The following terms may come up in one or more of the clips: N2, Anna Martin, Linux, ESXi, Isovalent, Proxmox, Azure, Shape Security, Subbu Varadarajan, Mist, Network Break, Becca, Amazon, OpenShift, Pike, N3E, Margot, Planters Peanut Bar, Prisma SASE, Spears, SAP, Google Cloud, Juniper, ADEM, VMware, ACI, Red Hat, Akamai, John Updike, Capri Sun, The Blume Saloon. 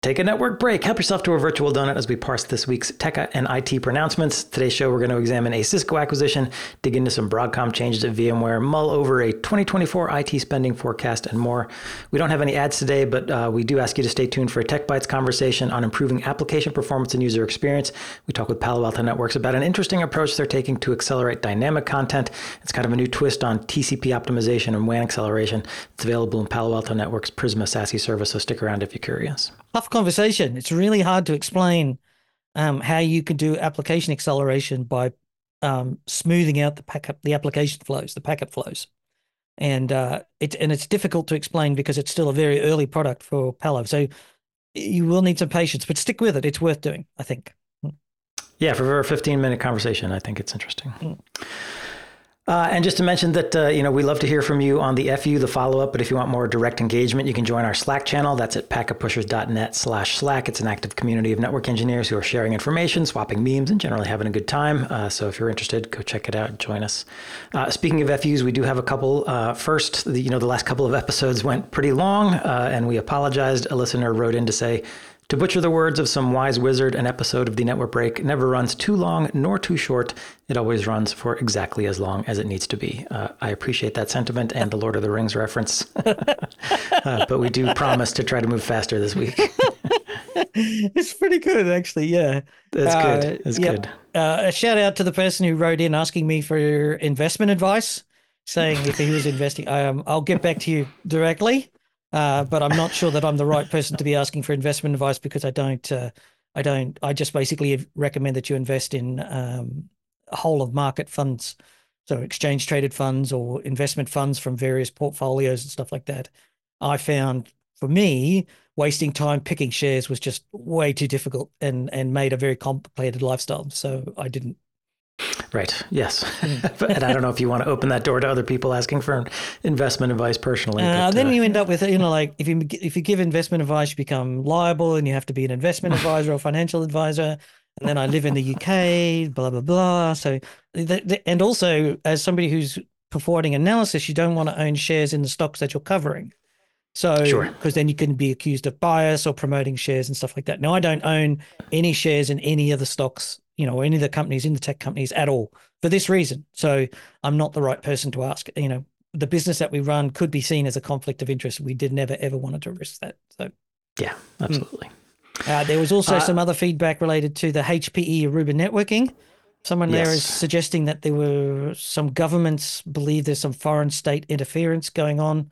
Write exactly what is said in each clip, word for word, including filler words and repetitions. Take a network break. Help yourself to a virtual donut as we parse this week's tech and I T pronouncements. Today's show, we're going to examine a Cisco acquisition, dig into some Broadcom changes at VMware, mull over a twenty twenty-four I T spending forecast, and more. We don't have any ads today, but uh, we do ask you to stay tuned for a Tech Bytes conversation on improving application performance and user experience. We talk with Palo Alto Networks about an interesting approach they're taking to accelerate dynamic content. It's kind of a new twist on T C P optimization and W A N acceleration. It's available in Palo Alto Networks' Prisma SASE service, so stick around if you're curious. Tough conversation. It's really hard to explain um, how you can do application acceleration by um, smoothing out the pack up, the application flows, the packet flows, and uh, it's and it's difficult to explain because it's still a very early product for Palo. So you will need some patience, but stick with it. It's worth doing, I think. Yeah, for a fifteen minute conversation, I think it's interesting. Mm. Uh, and just to mention that, uh, you know, we love to hear from you on the F U, the follow-up, but if you want more direct engagement, you can join our Slack channel. That's at packetpushers.net slash Slack. It's an active community of network engineers who are sharing information, swapping memes, and generally having a good time. Uh, so if you're interested, go check it out and join us. Uh, speaking of F Us, we do have a couple. Uh, first, the, you know, the last couple of episodes went pretty long, uh, and we apologized. A listener wrote in to say, "To butcher the words of some wise wizard, an episode of The Network Break never runs too long nor too short. It always runs for exactly as long as it needs to be." Uh, I appreciate that sentiment and the Lord of the Rings reference, uh, but we do promise to try to move faster this week. It's pretty good, actually, yeah. That's uh, good, that's yep. good. Uh, a shout out to the person who wrote in asking me for investment advice, saying if he was investing, um, I'll get back to you directly. Uh, but I'm not sure that I'm the right person to be asking for investment advice because I don't, uh, I don't, I just basically recommend that you invest in um, whole of market funds. So exchange traded funds or investment funds from various portfolios and stuff like that. I found for me, wasting time picking shares was just way too difficult and, and made a very complicated lifestyle. So I didn't. Right. Yes. Mm. And I don't know if you want to open that door to other people asking for investment advice personally. Uh, but, then uh, you end up with, you know, like if you if you give investment advice, you become liable and you have to be an investment advisor or financial advisor. And then I live in the U K, blah, blah, blah. So, the, the, and also as somebody who's performing analysis, you don't want to own shares in the stocks that you're covering. So, because sure. then you can be accused of bias or promoting shares and stuff like that. Now, I don't own any shares in any of the stocks, you know, any of the companies in the tech companies at all for this reason. So I'm not the right person to ask. You know, the business that we run could be seen as a conflict of interest. We did never, ever wanted to risk that. So yeah, absolutely. Mm. Uh, there was also uh, some other feedback related to the H P E Aruba networking. Someone yes. there is suggesting that there were some governments believe there's some foreign state interference going on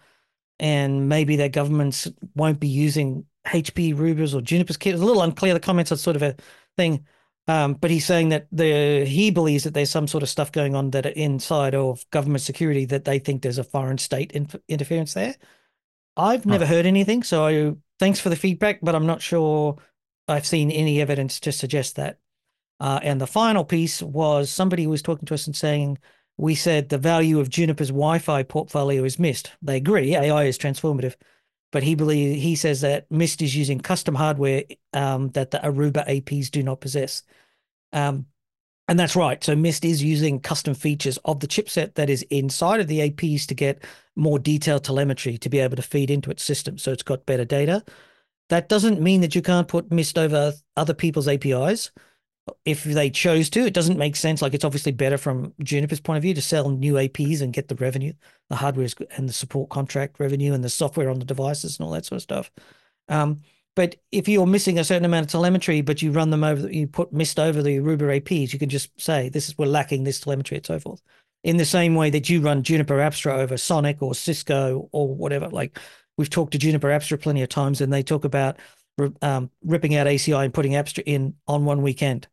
and maybe their governments won't be using H P E Aruba's or Juniper's kit. It's a little unclear. The comments are sort of a thing. Um, but he's saying that the, he believes that there's some sort of stuff going on that are inside of government security that they think there's a foreign state in, interference there. I've never oh. heard anything, so I, thanks for the feedback, but I'm not sure I've seen any evidence to suggest that. Uh, and the final piece was somebody was talking to us and saying, we said the value of Juniper's Wi-Fi portfolio is Mist. They agree, A I is transformative, but he believes, he says that Mist is using custom hardware um, that the Aruba A Ps do not possess. Um, and that's right. So Mist is using custom features of the chipset that is inside of the A Ps to get more detailed telemetry to be able to feed into its system. So it's got better data. That doesn't mean that you can't put Mist over other people's A P Is. If they chose to, it doesn't make sense. Like it's obviously better from Juniper's point of view to sell new A Ps and get the revenue, the hardware and the support contract revenue and the software on the devices and all that sort of stuff. Um, but if you're missing a certain amount of telemetry, but you run them over, you put Mist over the Aruba A Ps, you can just say, this is, we're lacking this telemetry and so forth. In the same way that you run Juniper Apstra over Sonic or Cisco or whatever. Like we've talked to Juniper Apstra plenty of times and they talk about um, ripping out A C I and putting Apstra in on one weekend.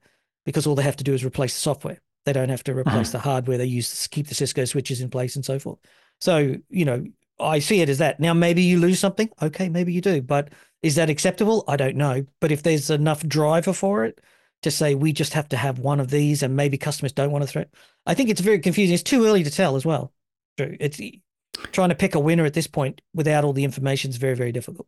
Because all they have to do is replace the software. They don't have to replace uh-huh. the hardware. They use to keep the Cisco switches in place and so forth. So, you know, I see it as that. Now, maybe you lose something. Okay, maybe you do. But is that acceptable? I don't know. But if there's enough driver for it to say we just have to have one of these and maybe customers don't want to throw it, I think it's very confusing. It's too early to tell as well. It's trying to pick a winner at this point without all the information is very, very difficult.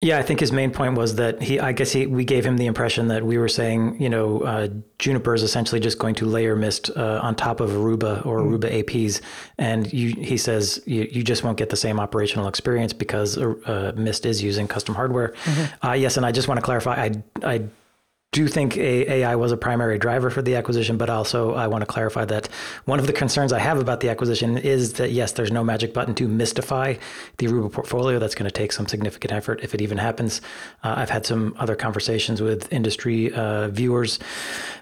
Yeah, I think his main point was that he, I guess he, we gave him the impression that we were saying, you know, uh, Juniper is essentially just going to layer Mist uh, on top of Aruba or mm. Aruba A Ps. And you, he says you, you just won't get the same operational experience because uh, Mist is using custom hardware. Mm-hmm. Uh, yes, and I just want to clarify, I, I do think A I was a primary driver for the acquisition, but also I want to clarify that one of the concerns I have about the acquisition is that, yes, there's no magic button to mystify the Aruba portfolio. That's going to take some significant effort if it even happens. Uh, I've had some other conversations with industry uh, viewers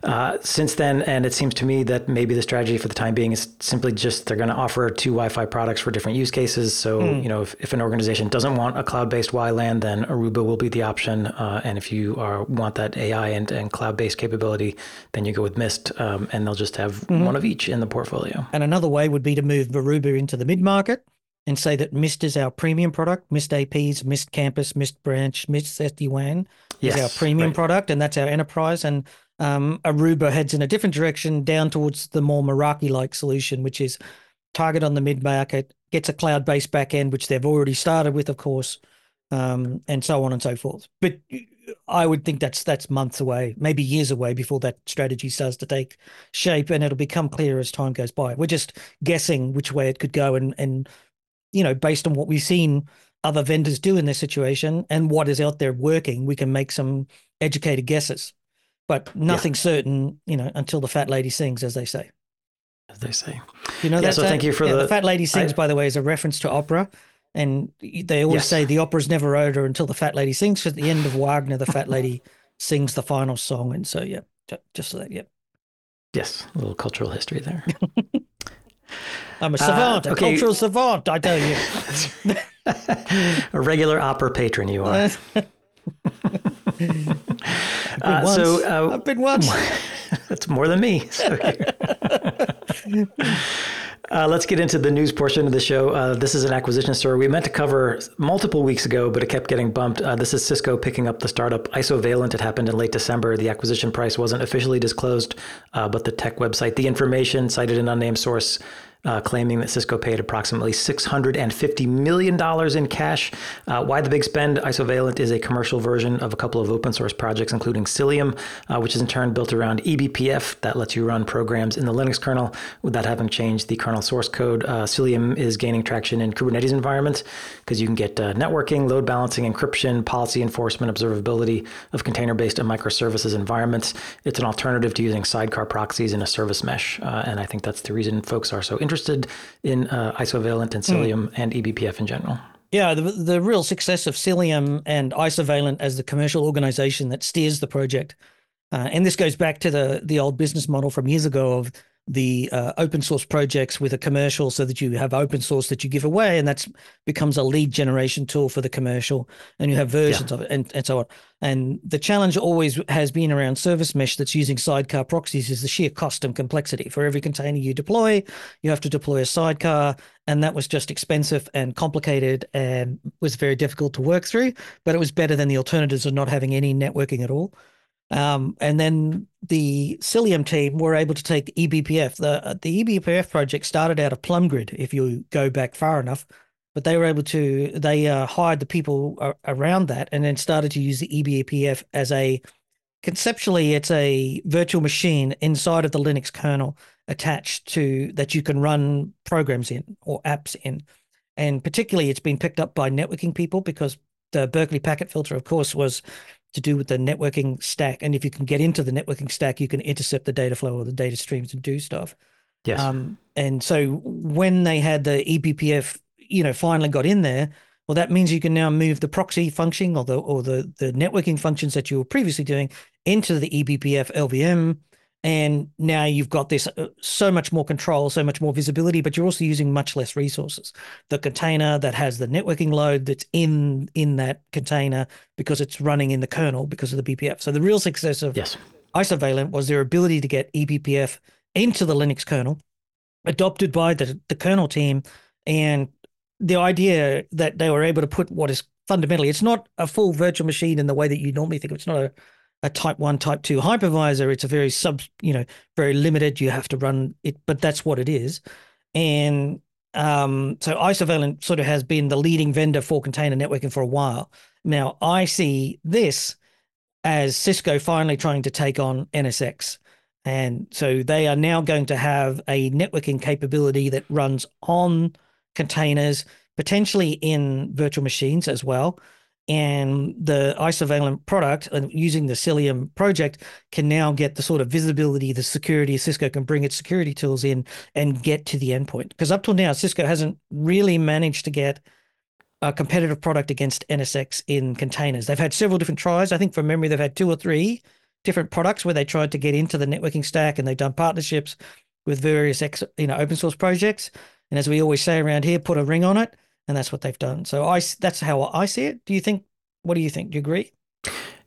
uh, since then, and it seems to me that maybe the strategy for the time being is simply just they're going to offer two Wi-Fi products for different use cases. So, mm. you know, if, if an organization doesn't want a cloud-based W LAN, then Aruba will be the option. Uh, and if you are want that A I and and cloud-based capability, then you go with Mist, um, and they'll just have mm-hmm. one of each in the portfolio. And another way would be to move Aruba into the mid-market and say that Mist is our premium product, Mist A Ps, Mist Campus, Mist Branch, Mist S D WAN yes, is our premium right. product, and that's our enterprise. And um, Aruba heads in a different direction down towards the more Meraki-like solution, which is target on the mid-market, gets a cloud-based backend, which they've already started with, of course, um, and so on and so forth. But I would think that's that's months away, maybe years away before that strategy starts to take shape, and it'll become clearer as time goes by. We're just guessing which way it could go, and, and you know, based on what we've seen other vendors do in this situation and what is out there working, we can make some educated guesses, but nothing yeah. certain, you know, until the fat lady sings, as they say. As they say. You know, yeah, that's so thank you for yeah, the... the fat lady sings, I... by the way, is a reference to opera. And they always yes. say the opera's never over until the fat lady sings. At the end of Wagner, the fat lady sings the final song. And so, yeah, just so that, yeah. Yes, a little cultural history there. I'm a savant, uh, okay. a cultural savant, I tell you. A regular opera patron you are. I've been uh, once. So, uh, I've been once. That's more than me. So here. Uh, let's get into the news portion of the show. Uh, this is an acquisition story we meant to cover multiple weeks ago, but it kept getting bumped. Uh, this is Cisco picking up the startup Isovalent. It happened in late December. The acquisition price wasn't officially disclosed, uh, but the tech website, The Information, cited an unnamed source Uh, claiming that Cisco paid approximately six hundred fifty million dollars in cash. Uh, why the big spend? Isovalent is a commercial version of a couple of open source projects, including Cilium, uh, which is in turn built around e B P F. That lets you run programs in the Linux kernel without having changed the kernel source code. Uh, Cilium is gaining traction in Kubernetes environments because you can get uh, networking, load balancing, encryption, policy enforcement, observability of container-based and microservices environments. It's an alternative to using sidecar proxies in a service mesh. Uh, and I think that's the reason folks are so interested interested in uh, Isovalent and Cilium mm. and e B P F in general. Yeah, the, the real success of Cilium and Isovalent as the commercial organization that steers the project. Uh, and this goes back to the, the old business model from years ago of the uh, open source projects with a commercial, so that you have open source that you give away, and that's becomes a lead generation tool for the commercial, and you have versions yeah. of it and, and so on. And the challenge always has been around service mesh that's using sidecar proxies is the sheer cost and complexity. For every container you deploy, you have to deploy a sidecar, and that was just expensive and complicated and was very difficult to work through, but it was better than the alternatives of not having any networking at all. Um, and then the Cilium team were able to take the e B P F. The the e B P F project started out of PlumGrid, if you go back far enough, but they were able to, they uh, hired the people uh, around that and then started to use the e B P F as a, conceptually, it's a virtual machine inside of the Linux kernel attached to, that you can run programs in or apps in. And particularly it's been picked up by networking people because the Berkeley packet filter, of course, was to do with the networking stack. And if you can get into the networking stack, you can intercept the data flow or the data streams and do stuff. Yes. Um, and so when they had the e B P F, you know, finally got in there, well, that means you can now move the proxy function or the or the, the networking functions that you were previously doing into the e B P F L V M. And now you've got this uh, so much more control, so much more visibility, but you're also using much less resources. The container that has the networking load that's in in that container because it's running in the kernel because of the B P F. So the real success of yes. Isovalent was their ability to get e B P F into the Linux kernel, adopted by the, the kernel team, and the idea that they were able to put what is fundamentally, it's not a full virtual machine in the way that you normally think of. It's not a a type one, type two hypervisor. It's a very sub, you know, very limited. You have to run it, but that's what it is. And um, so Isovalent sort of has been the leading vendor for container networking for a while. Now, I see this as Cisco finally trying to take on N S X. And so they are now going to have a networking capability that runs on containers, potentially in virtual machines as well. And the Isovalent product, and using the Cilium project, can now get the sort of visibility, the security. Cisco can bring its security tools in and get to the endpoint. Because up till now, Cisco hasn't really managed to get a competitive product against N S X in containers. They've had several different tries. I think from memory, they've had two or three different products where they tried to get into the networking stack, and they've done partnerships with various ex, you know, open source projects. And as we always say around here, put a ring on it. And that's what they've done. So I, that's how I see it. Do you think, what do you think? Do you agree?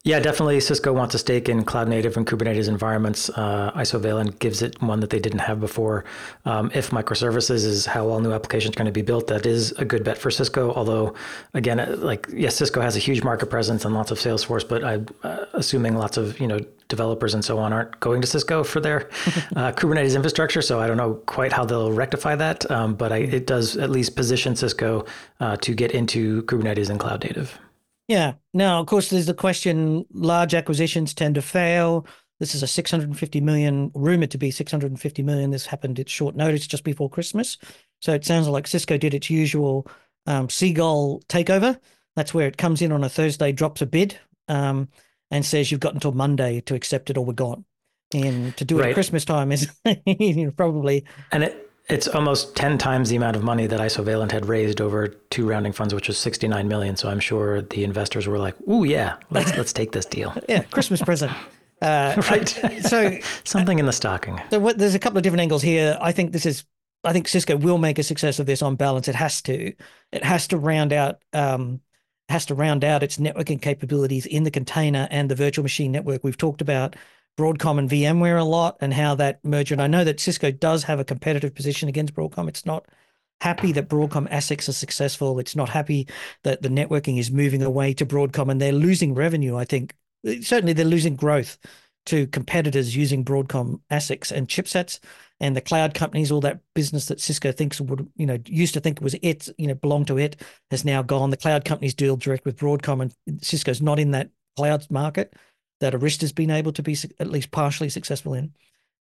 Yeah, definitely. Cisco wants a stake in cloud native and Kubernetes environments. Uh, Isovalent gives it one that they didn't have before. Um, if microservices is how all new applications are going to be built, that is a good bet for Cisco. Although, again, like, yes, Cisco has a huge market presence and lots of Salesforce, but I'm uh, assuming lots of, you know, developers and so on aren't going to Cisco for their uh, Kubernetes infrastructure. So I don't know quite how they'll rectify that, um, but I, it does at least position Cisco uh, to get into Kubernetes and cloud native. Yeah. Now, of course, there's the question, large acquisitions tend to fail. This is a six hundred fifty million, rumored to be six hundred fifty million. This happened at short notice just before Christmas. So it sounds like Cisco did its usual um, seagull takeover. That's where it comes in on a Thursday, drops a bid um, and says you've got until Monday to accept it or we're gone. And to do it right at Christmas time is you know, probably... And it. It's almost ten times the amount of money that Isovalent had raised over two rounding funds, which was sixty-nine million. So I'm sure the investors were like, "Ooh, yeah, let's let's take this deal." Yeah, Christmas present, uh, right? So something in the stocking. So what, there's a couple of different angles here. I think this is, I think Cisco will make a success of this on balance. It has to, it has to round out, um, has to round out its networking capabilities in the container and the virtual machine network. We've talked about Broadcom and VMware a lot and how that merger. And I know that Cisco does have a competitive position against Broadcom. It's not happy that Broadcom ASICs are successful. It's not happy that the networking is moving away to Broadcom and they're losing revenue, I think. Certainly they're losing growth to competitors using Broadcom ASICs and chipsets, and the cloud companies, all that business that Cisco thinks would, you know, used to think was it, you know, belonged to it, has now gone. The cloud companies deal direct with Broadcom, and Cisco's not in that cloud market that Arista's been able to be at least partially successful in.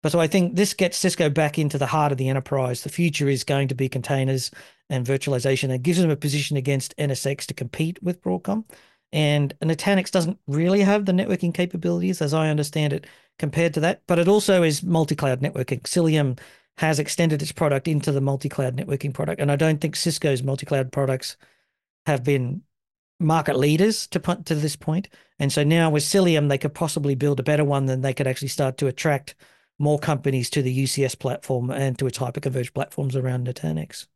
But so I think this gets Cisco back into the heart of the enterprise. The future is going to be containers and virtualization, and gives them a position against N S X to compete with Broadcom. And Nutanix doesn't really have the networking capabilities, as I understand it, compared to that. But it also is multi-cloud networking. Cilium has extended its product into the multi-cloud networking product. And I don't think Cisco's multi-cloud products have been market leaders to to this point. And so now with Cilium, they could possibly build a better one, than they could actually start to attract more companies to the U C S platform and to its hyperconverged platforms around Nutanix.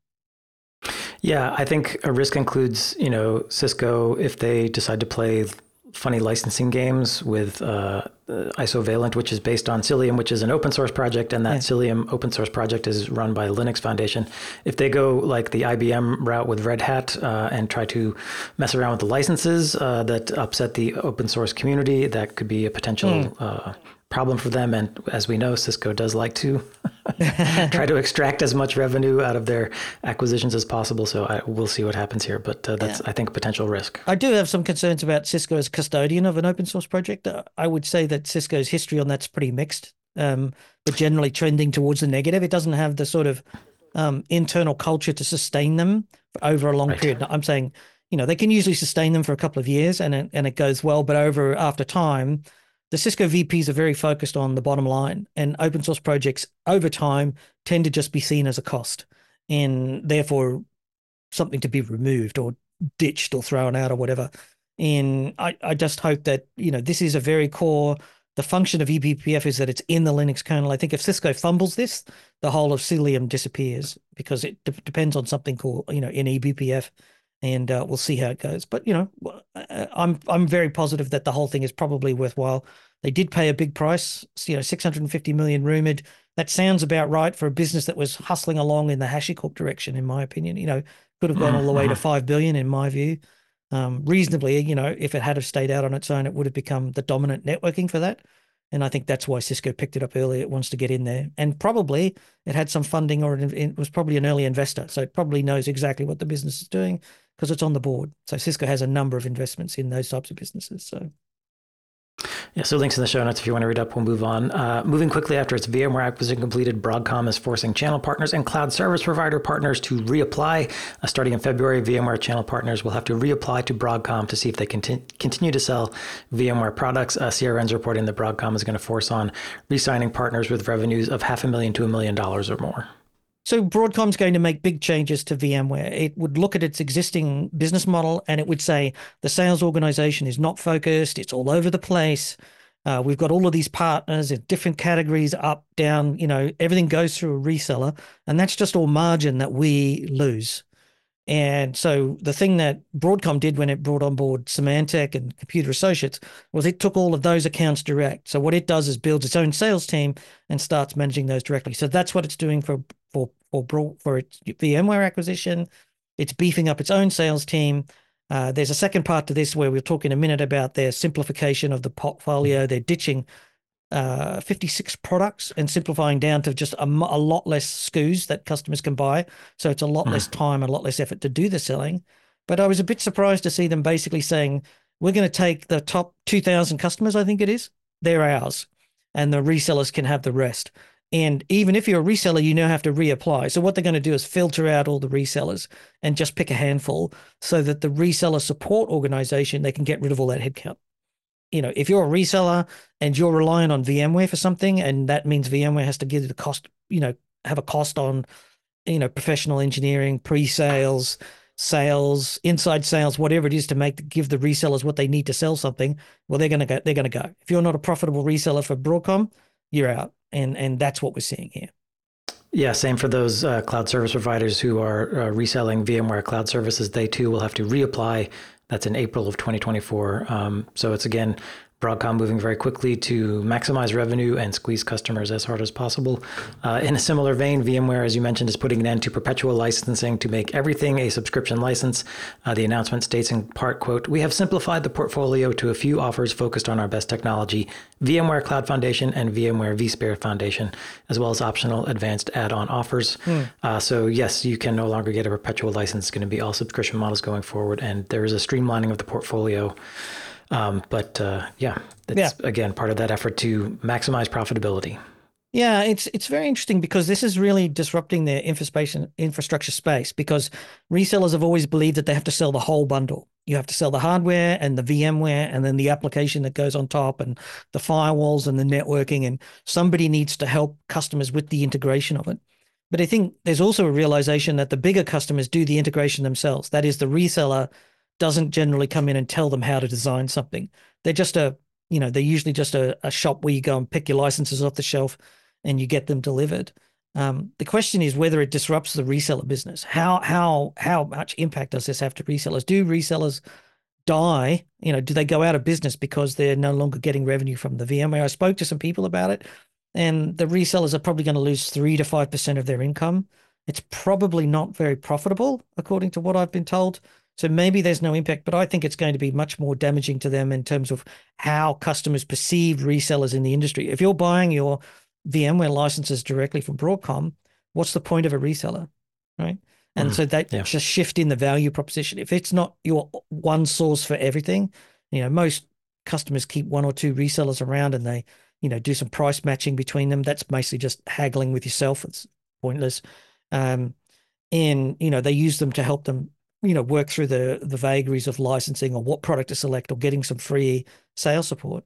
Yeah, I think a risk includes, you know, Cisco, if they decide to play funny licensing games with uh, Isovalent, which is based on Cilium, which is an open source project, and that yeah. Cilium open source project is run by Linux Foundation. If they go like the I B M route with Red Hat uh, and try to mess around with the licenses uh, that upset the open source community, that could be a potential mm. uh, problem for them. And as we know, Cisco does like to try to extract as much revenue out of their acquisitions as possible. So I, we'll see what happens here. But uh, that's, yeah. I think, a potential risk. I do have some concerns about Cisco as custodian of an open source project. I would say that Cisco's history on that's pretty mixed, um, but generally trending towards the negative. It doesn't have the sort of um, internal culture to sustain them over a long right. period. I'm saying, you know, they can usually sustain them for a couple of years and it, and it goes well, but over after time, the Cisco V Ps are very focused on the bottom line, and open source projects over time tend to just be seen as a cost and therefore something to be removed or ditched or thrown out or whatever. And I, I just hope that, you know, this is a very core, the function of eBPF is that it's in the Linux kernel. I think if Cisco fumbles this, the whole of Cilium disappears because it de- depends on something called, you know, in eBPF. And uh, we'll see how it goes. But, you know, I'm I'm very positive that the whole thing is probably worthwhile. They did pay a big price, you know, six hundred fifty million dollars rumored. That sounds about right for a business that was hustling along in the HashiCorp direction, in my opinion. You know, could have gone all the way to five billion dollars in my view. Um, reasonably, you know, if it had have stayed out on its own, it would have become the dominant networking for that. And I think that's why Cisco picked it up early. It wants to get in there. And probably it had some funding, or it was probably an early investor. So it probably knows exactly what the business is doing because it's on the board. So Cisco has a number of investments in those types of businesses. So yeah, so links in the show notes if you want to read up. We'll move on. Uh, moving quickly after its VMware acquisition completed, Broadcom is forcing channel partners and cloud service provider partners to reapply. Uh, starting in February, VMware channel partners will have to reapply to Broadcom to see if they conti- continue to sell VMware products. Uh, C R N's reporting that Broadcom is going to force on re-signing partners with revenues of half a million to a million dollars or more. So Broadcom's going to make big changes to VMware. It would look at its existing business model and it would say the sales organization is not focused. It's all over the place. Uh, we've got all of these partners in different categories, up, down, you know, everything goes through a reseller. And that's just all margin that we lose. And so the thing that Broadcom did when it brought on board Symantec and Computer Associates was it took all of those accounts direct. So what it does is builds its own sales team and starts managing those directly. So that's what it's doing for for for, for its VMware acquisition. It's beefing up its own sales team. Uh, there's a second part to this where we'll talk in a minute about their simplification of the portfolio. They're ditching uh, fifty-six products and simplifying down to just a, a lot less S K Us that customers can buy. So it's a lot mm. less time, a lot less effort to do the selling. But I was a bit surprised to see them basically saying, we're going to take the top two thousand customers, I think it is, they're ours, and the resellers can have the rest. And even if you're a reseller, you now have to reapply. So what they're going to do is filter out all the resellers and just pick a handful so that the reseller support organization, they can get rid of all that headcount. You know, if you're a reseller and you're relying on VMware for something, and that means VMware has to give the cost, you know, have a cost on, you know, professional engineering, pre-sales, sales, inside sales, whatever it is to make, give the resellers what they need to sell something. Well, they're going to go, they're going to go. If you're not a profitable reseller for Broadcom, you're out. And, and that's what we're seeing here. Yeah, same for those uh, cloud service providers who are uh, reselling VMware cloud services. They too will have to reapply. That's in April of twenty twenty-four. Um, so it's, again, Broadcom moving very quickly to maximize revenue and squeeze customers as hard as possible. Uh, in a similar vein, VMware, as you mentioned, is putting an end to perpetual licensing to make everything a subscription license. Uh, the announcement states in part, quote, "We have simplified the portfolio to a few offers focused on our best technology, VMware Cloud Foundation and VMware vSphere Foundation, as well as optional advanced add-on offers." Mm. Uh, so yes, you can no longer get a perpetual license. It's going to be all subscription models going forward. And there is a streamlining of the portfolio. Um, but uh, yeah, it's yeah. again, part of that effort to maximize profitability. Yeah, it's it's very interesting because this is really disrupting their infrastructure space, because resellers have always believed that they have to sell the whole bundle. You have to sell the hardware and the VMware and then the application that goes on top and the firewalls and the networking, and somebody needs to help customers with the integration of it. But I think there's also a realization that the bigger customers do the integration themselves. That is, the reseller doesn't generally come in and tell them how to design something. They're just a, you know, they're usually just a, a shop where you go and pick your licenses off the shelf and you get them delivered. Um, the question is whether it disrupts the reseller business. How how how much impact does this have to resellers? Do resellers die? You know, do they go out of business because they're no longer getting revenue from the VMware? I spoke to some people about it, and the resellers are probably going to lose three to five percent of their income. It's probably not very profitable, according to what I've been told. So maybe there's no impact, but I think it's going to be much more damaging to them in terms of how customers perceive resellers in the industry. If you're buying your VMware licenses directly from Broadcom, what's the point of a reseller, right? And mm, so that yeah. just shift in the value proposition. If it's not your one source for everything, you know, most customers keep one or two resellers around and they, you know, do some price matching between them. That's mostly just haggling with yourself. It's pointless. Um, and, you know, they use them to help them, you know, work through the the vagaries of licensing or what product to select or getting some free sales support.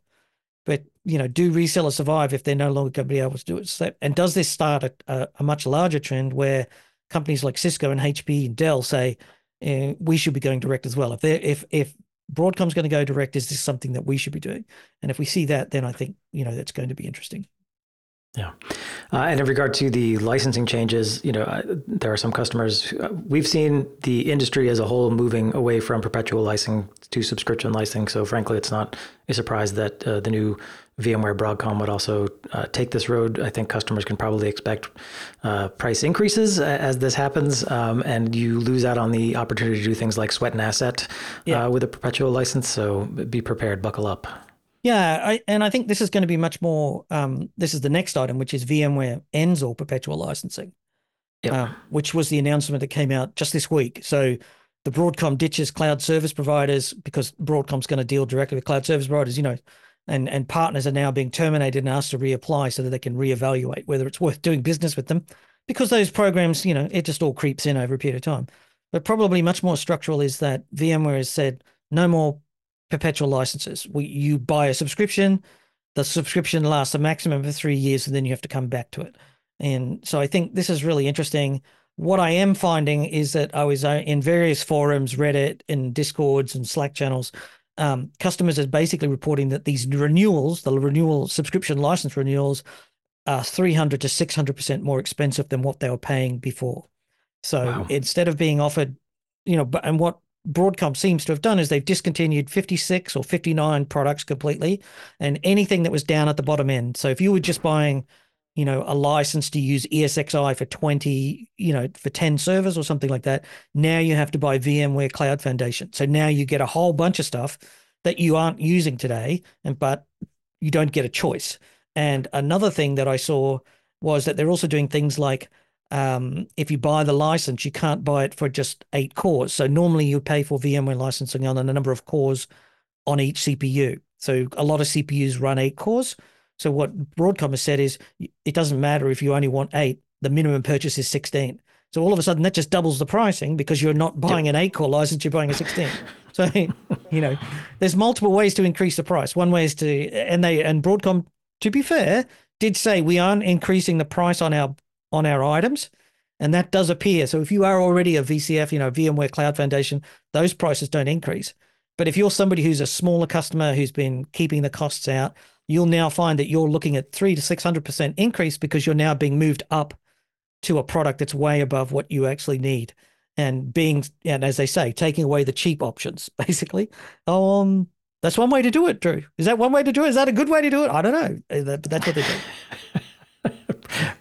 But, you know, do resellers survive if they're no longer going to be able to do it? So, and does this start a, a much larger trend where companies like Cisco and H P E and Dell say, eh, we should be going direct as well? If they're, if if Broadcom's going to go direct, is this something that we should be doing? And if we see that, then I think, you know, that's going to be interesting. Yeah. Uh, and in regard to the licensing changes, you know, uh, there are some customers, uh, we've seen the industry as a whole moving away from perpetual licensing to subscription licensing. So frankly, it's not a surprise that uh, the new VMware Broadcom would also uh, take this road. I think customers can probably expect uh, price increases as this happens, um, and you lose out on the opportunity to do things like sweat an asset yeah. uh, with a perpetual license. So be prepared, buckle up. Yeah, I, and I think this is going to be much more, um, this is the next item, which is VMware ends all perpetual licensing, yep. uh, which was the announcement that came out just this week. So the Broadcom ditches cloud service providers because Broadcom's going to deal directly with cloud service providers, you know, and, and partners are now being terminated and asked to reapply so that they can reevaluate whether it's worth doing business with them, because those programs, you know, it just all creeps in over a period of time. But probably much more structural is that VMware has said no more perpetual licenses. We, you buy a subscription, the subscription lasts a maximum of three years, and then you have to come back to it. And so I think this is really interesting. What I am finding is that I was in various forums, Reddit and Discords and Slack channels, um, customers are basically reporting that these renewals, the renewal subscription license renewals, are three hundred to six hundred percent more expensive than what they were paying before. So wow. Instead of being offered, you know, and what Broadcom seems to have done is they've discontinued fifty-six or fifty-nine products completely, and anything that was down at the bottom end. So if you were just buying, you know, a license to use E S X i for twenty, you know, for ten servers or something like that, now you have to buy VMware Cloud Foundation. So now you get a whole bunch of stuff that you aren't using today, and but you don't get a choice. And another thing that I saw was that they're also doing things like, Um, if you buy the license, you can't buy it for just eight cores. So normally you pay for VMware licensing on a number of cores on each C P U. So a lot of C P Us run eight cores. So what Broadcom has said is it doesn't matter if you only want eight, the minimum purchase is sixteen. So all of a sudden that just doubles the pricing because you're not buying an eight core license, you're buying a sixteen. So, you know, there's multiple ways to increase the price. One way is to, and they, and Broadcom, to be fair, did say we aren't increasing the price on our on our items, and that does appear. So if you are already a V C F, you know, VMware Cloud Foundation, those prices don't increase. But if you're somebody who's a smaller customer who's been keeping the costs out, you'll now find that you're looking at three to six hundred percent increase because you're now being moved up to a product that's way above what you actually need, and being, and as they say, taking away the cheap options, basically. Um, that's one way to do it, Drew. Is that one way to do it? Is that a good way to do it? I don't know, but that's what they do.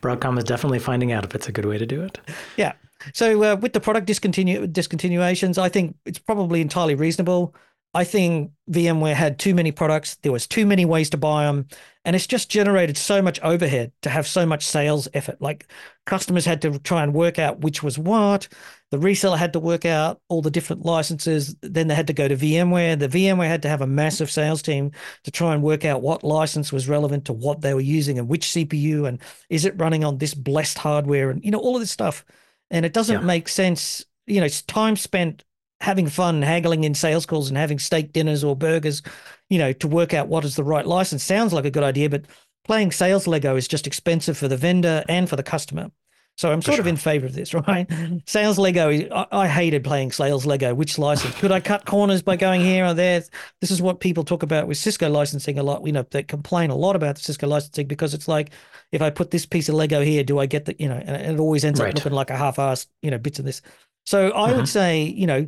Broadcom is definitely finding out if it's a good way to do it. Yeah. So uh, with the product discontinu- discontinuations, I think it's probably entirely reasonable. I think VMware had too many products. There was too many ways to buy them. And it's just generated so much overhead to have so much sales effort. Like customers had to try and work out which was what. The reseller had to work out all the different licenses. Then they had to go to VMware. The VMware had to have a massive sales team to try and work out what license was relevant to what they were using and which C P U, and is it running on this blessed hardware, and, you know, all of this stuff. And it doesn't yeah. make sense. You know, it's time spent having fun, haggling in sales calls and having steak dinners or burgers, you know, to work out what is the right license. Sounds like a good idea, but playing sales Lego is just expensive for the vendor and for the customer. So I'm sort sure. of in favor of this, right? Sales Lego, I, I hated playing sales Lego. Which license? Could I cut corners by going here or there? This is what people talk about with Cisco licensing a lot. You know, they complain a lot about the Cisco licensing because it's like, if I put this piece of Lego here, do I get the, you know, and it always ends right. up looking like a half-assed, you know, bits of this. So I mm-hmm. would say, you know,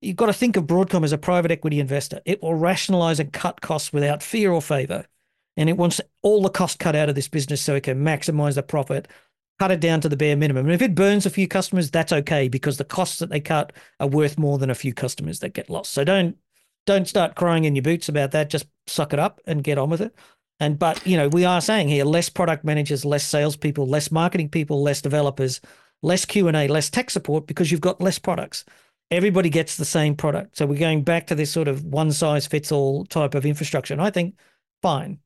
you've got to think of Broadcom as a private equity investor. It will rationalize and cut costs without fear or favor. And it wants all the cost cut out of this business so it can maximize the profit, cut it down to the bare minimum. And if it burns a few customers, that's okay, because the costs that they cut are worth more than a few customers that get lost. So don't don't start crying in your boots about that. Just suck it up and get on with it. And but, you know, we are saying here, less product managers, less salespeople, less marketing people, less developers, less Q and A, less tech support, because you've got less products. Everybody gets the same product. So we're going back to this sort of one size fits all type of infrastructure. And I think, fine,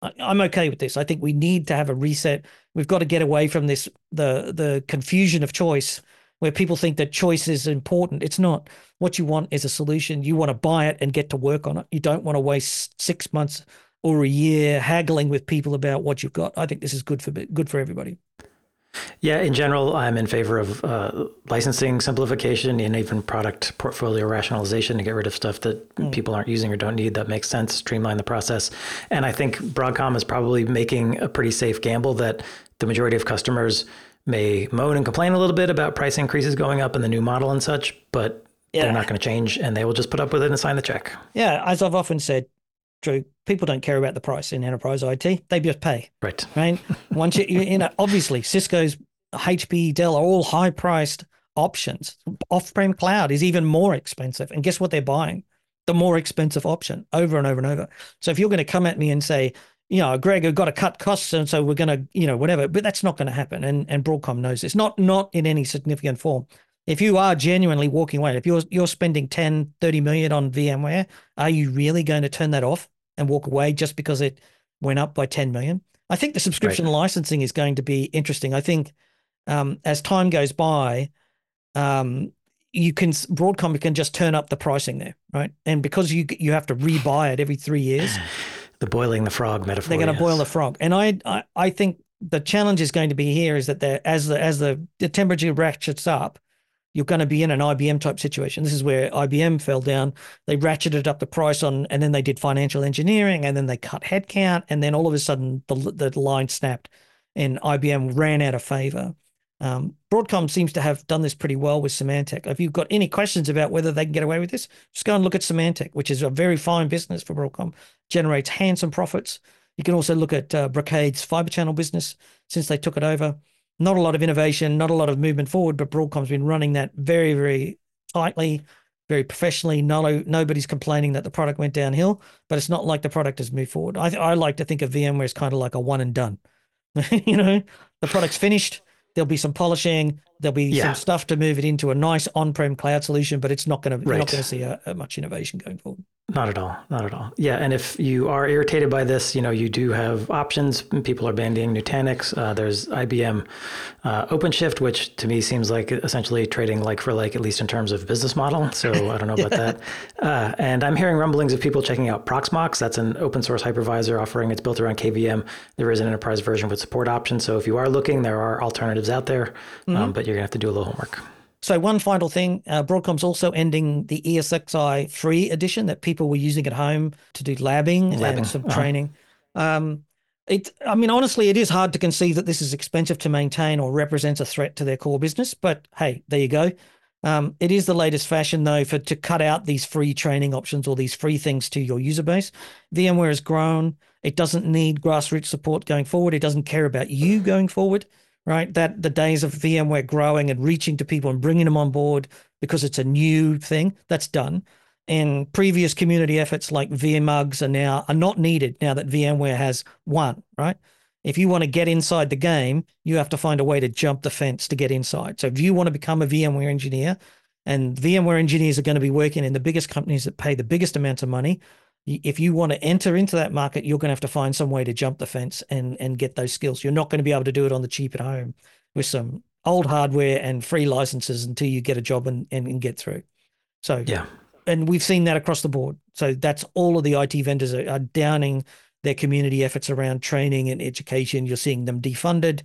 I, I'm okay with this. I think we need to have a reset. We've got to get away from this, the the confusion of choice, where people think that choice is important. It's not. What you want is a solution. You want to buy it and get to work on it. You don't want to waste six months or a year haggling with people about what you've got. I think this is good for good for everybody. Yeah, in general, I'm in favor of uh, licensing simplification and even product portfolio rationalization to get rid of stuff that mm. people aren't using or don't need. That makes sense. Streamline the process. And I think Broadcom is probably making a pretty safe gamble that the majority of customers may moan and complain a little bit about price increases going up in the new model and such, but yeah. they're not going to change, and they will just put up with it and sign the check. Yeah, as I've often said, Drew, people don't care about the price in enterprise I T. They just pay. Right. Right. Once you, you know, obviously Cisco's, H P E, Dell are all high-priced options. Off-prem cloud is even more expensive. And guess what they're buying? the more expensive option over and over and over. So if you're going to come at me and say, you know, Greg, we've got to cut costs, and so we're going to, you know, whatever, but that's not going to happen. And and Broadcom knows this, not not in any significant form. If you are genuinely walking away, if you're you're spending ten, thirty million on VMware, are you really going to turn that off and walk away just because it went up by ten million? I think the subscription right. licensing is going to be interesting. I think um, as time goes by, um, you can Broadcom can just turn up the pricing there, right? And because you you have to rebuy it every three years. The boiling the frog metaphor. They're going to yes. boil the frog. And I, I I think the challenge is going to be here is that as the as the, the temperature ratchets up, you're going to be in an I B M type situation. This is where I B M fell down. They ratcheted up the price on, and then they did financial engineering, and then they cut headcount, and then all of a sudden the the line snapped, and I B M ran out of favor. Um, Broadcom seems to have done this pretty well with Symantec. If you've got any questions about whether they can get away with this, just go and look at Symantec, which is a very fine business for Broadcom, generates handsome profits. You can also look at uh, Brocade's fiber channel business since they took it over. Not a lot of innovation, not a lot of movement forward, but Broadcom's been running that very, very tightly, very professionally. No, nobody's complaining that the product went downhill, but it's not like the product has moved forward. I, th- I like to think of VMware as kind of like a one and done. You know, the product's finished. There'll be some polishing. There'll be yeah. some stuff to move it into a nice on-prem cloud solution, but it's not going right. to see a, a much innovation going forward. Not at all. Not at all. Yeah, and if you are irritated by this, you know, you do have options. People are bandying Nutanix. Uh, there's I B M uh, OpenShift, which to me seems like essentially trading like for like, at least in terms of business model. So I don't know yeah. about that. Uh, and I'm hearing rumblings of people checking out Proxmox. That's an open source hypervisor offering. It's built around K V M. There is an enterprise version with support options. So if you are looking, there are alternatives out there. Mm-hmm. Um, but you're going to have to do a little homework. So one final thing, uh, Broadcom's also ending the E S X i free edition that people were using at home to do labbing, labbing. and some uh-huh. training. Um, it, I mean, honestly, it is hard to conceive that this is expensive to maintain or represents a threat to their core business, but hey, there you go. Um, it is the latest fashion, though, for to cut out these free training options or these free things to your user base. VMware has grown. It doesn't need grassroots support going forward. It doesn't care about you going forward. Right, that the days of VMware growing and reaching to people and bringing them on board because it's a new thing, that's done. And previous community efforts like VMugs are now are not needed now that VMware has one, right? If you want to get inside the game, you have to find a way to jump the fence to get inside. So if you want to become a VMware engineer, and VMware engineers are going to be working in the biggest companies that pay the biggest amounts of money, if you want to enter into that market, you're going to have to find some way to jump the fence and, and get those skills. You're not going to be able to do it on the cheap at home with some old hardware and free licenses until you get a job and, and, and get through. So, yeah, and we've seen that across the board. So that's all of the I T vendors are, are downing their community efforts around training and education. You're seeing them defunded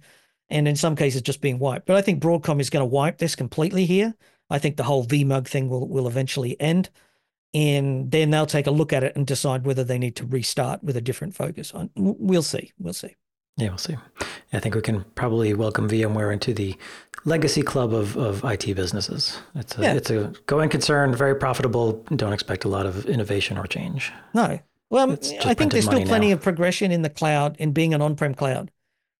and in some cases just being wiped. But I think Broadcom is going to wipe this completely here. I think the whole V MUG thing will, will eventually end. And then they'll take a look at it and decide whether they need to restart with a different focus on. We'll see. We'll see. Yeah, we'll see. I think we can probably welcome VMware into the legacy club of, of I T businesses. It's a, yeah. it's a going concern, very profitable. Don't expect a lot of innovation or change. No. Well, I think there's still plenty now. of progression in the cloud and being an on-prem cloud.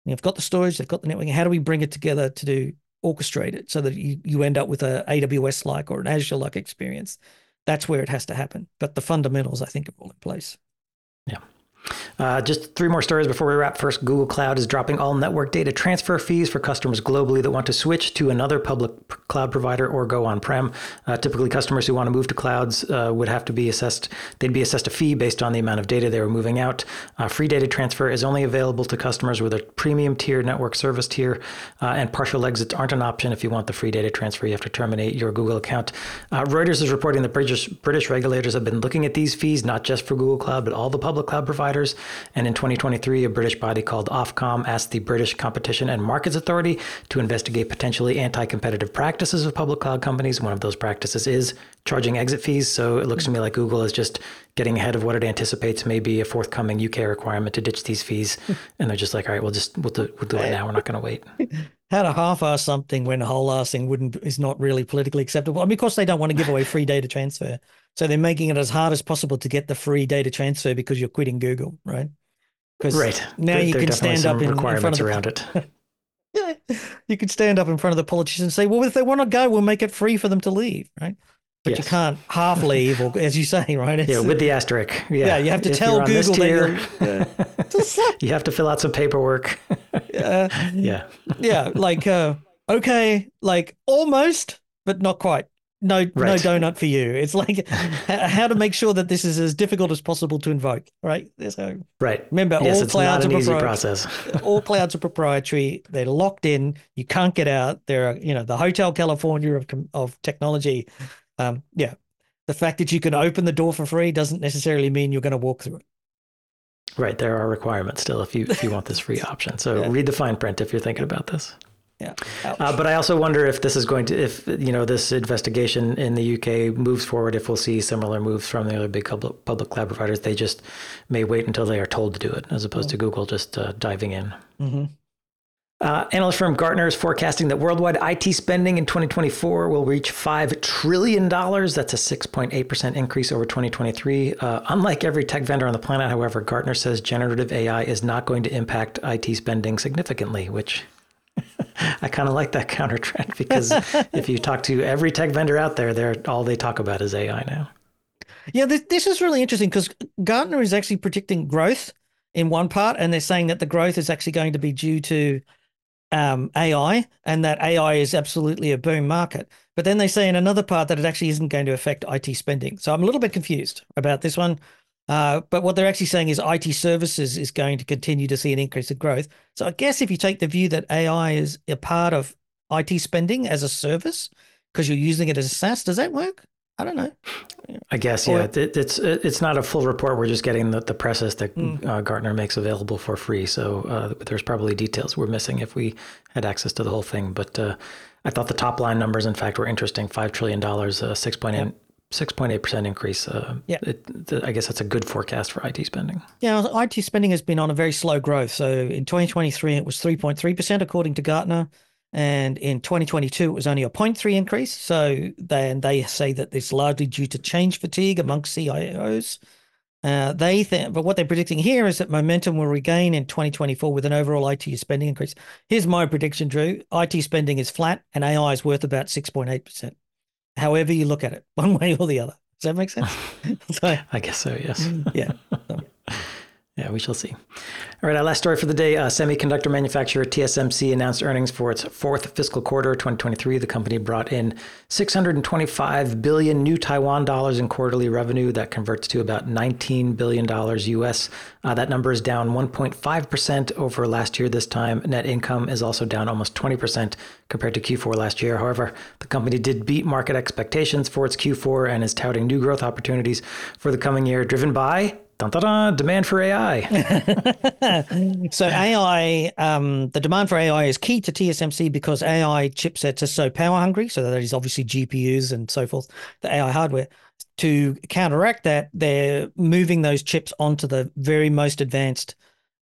You've got the storage, they've got the networking. How do we bring it together to do orchestrate it so that you, you end up with a A W S-like or an Azure-like experience? That's where it has to happen. But the fundamentals, I think, are all in place. Yeah. Uh, just three more stories before we wrap. First, Google Cloud is dropping all network data transfer fees for customers globally that want to switch to another public p- cloud provider or go on-prem. Uh, typically, customers who want to move to clouds uh, would have to be assessed. They'd be assessed a fee based on the amount of data they were moving out. Uh, free data transfer is only available to customers with a premium tier, network service tier, uh, and partial exits aren't an option. If you want the free data transfer, you have to terminate your Google account. Uh, Reuters is reporting that British, British regulators have been looking at these fees, not just for Google Cloud, but all the public cloud providers. And in twenty twenty-three, a British body called Ofcom asked the British Competition and Markets Authority to investigate potentially anti-competitive practices of public cloud companies. One of those practices is charging exit fees. So it looks to me like Google is just getting ahead of what it anticipates may be a forthcoming U K requirement to ditch these fees. And they're just like, all right, we'll just we'll do, we'll do it now. We're not going to wait. How to half-ass something when whole-assing wouldn't is not really politically acceptable. I mean, of course, they don't want to give away free data transfer. So they're making it as hard as possible to get the free data transfer because you're quitting Google, right? Because right. now there, you there can stand up in, in front of the, around it. yeah, you can stand up in front of the politicians and say, well, if they want to go, we'll make it free for them to leave, right? But yes. you can't half leave, or as you say, right? It's, yeah, with the asterisk. Yeah, yeah you have to if tell Google that you're... Yeah. You have to fill out some paperwork. uh, yeah. Yeah, like, uh, okay, like almost, but not quite. No, right. no donut for you. It's like how to make sure that this is as difficult as possible to invoke, right? So, right. Remember, yes, all it's clouds not an are easy process. All clouds are proprietary. They're locked in. You can't get out. They're, you know, the Hotel California of of technology. Um, yeah, the fact that you can open the door for free doesn't necessarily mean you're going to walk through it. Right, there are requirements still if you if you want this free option. So yeah. read the fine print if you're thinking about this. Yeah, uh, but I also wonder if this is going to, if you know, this investigation in the U K moves forward, if we'll see similar moves from the other big public, public cloud providers. They just may wait until they are told to do it, as opposed mm-hmm. to Google just uh, diving in. Mm-hmm. Uh, analyst firm Gartner is forecasting that worldwide I T spending in twenty twenty-four will reach five trillion dollars. That's a six point eight percent increase over twenty twenty-three. Uh, unlike every tech vendor on the planet, however, Gartner says generative A I is not going to impact I T spending significantly, which I kind of like that counter trend, because if you talk to every tech vendor out there, they're, all they talk about is A I now. Yeah, this, this is really interesting because Gartner is actually predicting growth in one part, and they're saying that the growth is actually going to be due to Um, A I, and that A I is absolutely a boom market. But then they say in another part that it actually isn't going to affect I T spending. So I'm a little bit confused about this one. Uh, but what they're actually saying is I T services is going to continue to see an increase in growth. So I guess if you take the view that A I is a part of I T spending as a service, because you're using it as a SaaS, does that work? I don't know. I guess, yeah. Or, it, it's it's not a full report. We're just getting the, the presses that mm. uh, Gartner makes available for free. So uh, there's probably details we're missing if we had access to the whole thing. But uh, I thought the top line numbers, in fact, were interesting. five trillion dollars, uh, six point eight percent six point eight percent increase. Uh, yeah. It, th- I guess that's a good forecast for I T spending. Yeah, I T spending has been on a very slow growth. So in twenty twenty-three, it was three point three percent, according to Gartner. And in twenty twenty-two, it was only a zero point three increase. So then they say that it's largely due to change fatigue amongst C I Os. Uh, they think, but what they're predicting here is that momentum will regain in twenty twenty-four with an overall I T spending increase. Here's my prediction, Drew. I T spending is flat and A I is worth about six point eight percent. However you look at it, one way or the other. Does that make sense? so, I guess so, yes. Yeah. So. Yeah, we shall see. All right, our last story for the day. Uh, semiconductor manufacturer T S M C announced earnings for its fourth fiscal quarter, twenty twenty-three. The company brought in six hundred twenty-five billion new Taiwan dollars in quarterly revenue. That converts to about nineteen billion dollars U S. Uh, that number is down one point five percent over last year this time. Net income is also down almost twenty percent compared to Q four last year. However, the company did beat market expectations for its Q four and is touting new growth opportunities for the coming year, driven by... Dun, dun, dun, demand for A I. So A I, um, the demand for A I is key to T S M C because A I chipsets are so power hungry. So that is obviously G P Us and so forth, the A I hardware. To counteract that, they're moving those chips onto the very most advanced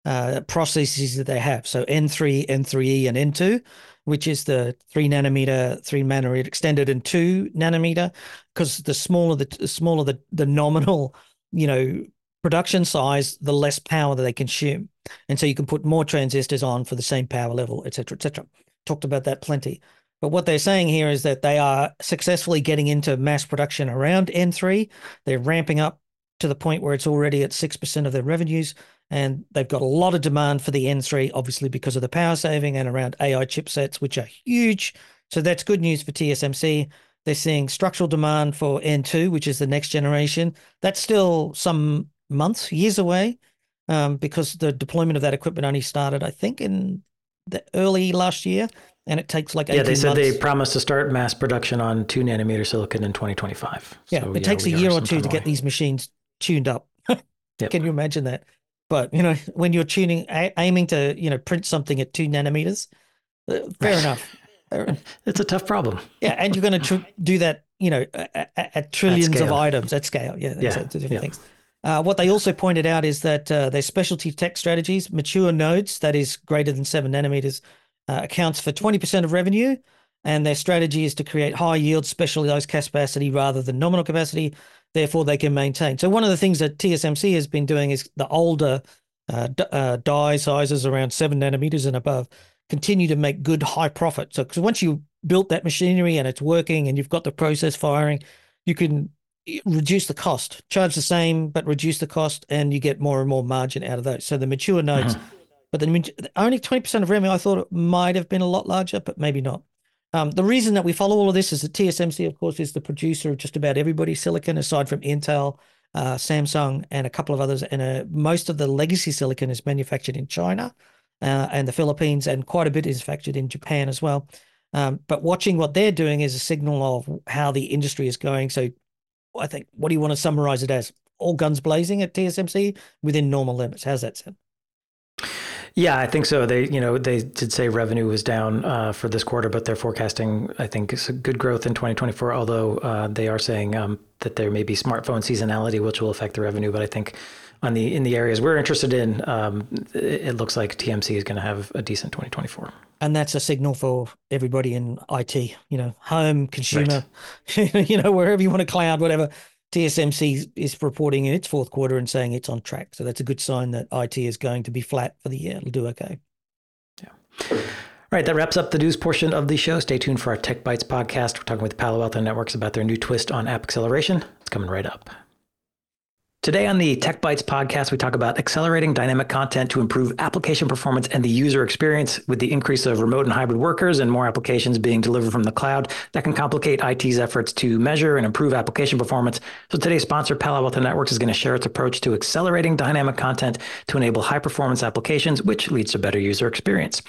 uh, processes that they have. So N three, N three E, and N two, which is the three nanometer, three nanometer extended, and two nanometer. Because the smaller the, the smaller the the nominal, you know. production size, the less power that they consume. And so you can put more transistors on for the same power level, et cetera, et cetera. Talked about that plenty. But what they're saying here is that they are successfully getting into mass production around N three. They're ramping up to the point where it's already at six percent of their revenues. And they've got a lot of demand for the N three, obviously because of the power saving and around A I chipsets, which are huge. So that's good news for T S M C. They're seeing structural demand for N two, which is the next generation. That's still some... months, years away, um, because the deployment of that equipment only started, I think, in the early last year, and it takes like eighteen months. Yeah, they said months. They promised to start mass production on two nanometer silicon in twenty twenty-five. Yeah, so, it yeah, takes a year or two to away. Get these machines tuned up. Yep. Can you imagine that? But, you know, when you're tuning, a- aiming to, you know, print something at two nanometers, uh, fair enough. It's a tough problem. Yeah, and you're going to tr- do that, you know, at, at trillions at of items at scale. Yeah, that's yeah. different yeah. things. Uh, what they also pointed out is that uh, their specialty tech strategies, mature nodes, that is greater than seven nanometers, uh, accounts for twenty percent of revenue. And their strategy is to create high yield specialized capacity rather than nominal capacity. Therefore, they can maintain. So one of the things that T S M C has been doing is the older uh, d- uh, die sizes around seven nanometers and above continue to make good high profit. So 'cause once you built that machinery and it's working and you've got the process firing, you can reduce the cost, charge the same, but reduce the cost, and you get more and more margin out of those. So the mature nodes, mm-hmm. but the, only twenty percent of revenue, I thought it might have been a lot larger, but maybe not. Um, the reason that we follow all of this is that T S M C, of course, is the producer of just about everybody's silicon, aside from Intel, uh, Samsung, and a couple of others. And uh, most of the legacy silicon is manufactured in China uh, and the Philippines, and quite a bit is manufactured in Japan as well. Um, but watching what they're doing is a signal of how the industry is going. So I think, what do you want to summarize it as? All guns blazing at T S M C within normal limits. How's that sound? Yeah, I think so. They, you know, they did say revenue was down uh, for this quarter, but they're forecasting, I think, it's a good growth in twenty twenty-four. Although uh, they are saying um, that there may be smartphone seasonality, which will affect the revenue. But I think on the in the areas we're interested in, um, it looks like T M C is going to have a decent twenty twenty-four. And that's a signal for everybody in I T, you know, home, consumer, right. you know, wherever you want to cloud, whatever. T S M C is reporting in its fourth quarter and saying it's on track. So that's a good sign that I T is going to be flat for the year. It'll do okay. Yeah. All right. That wraps up the news portion of the show. Stay tuned for our Tech Bytes podcast. We're talking with Palo Alto Networks about their new twist on app acceleration. It's coming right up. Today on the Tech Bytes podcast, we talk about accelerating dynamic content to improve application performance and the user experience. With the increase of remote and hybrid workers and more applications being delivered from the cloud, that can complicate I T's efforts to measure and improve application performance. So today's sponsor, Palo Alto Networks, is going to share its approach to accelerating dynamic content to enable high-performance applications, which leads to better user experience.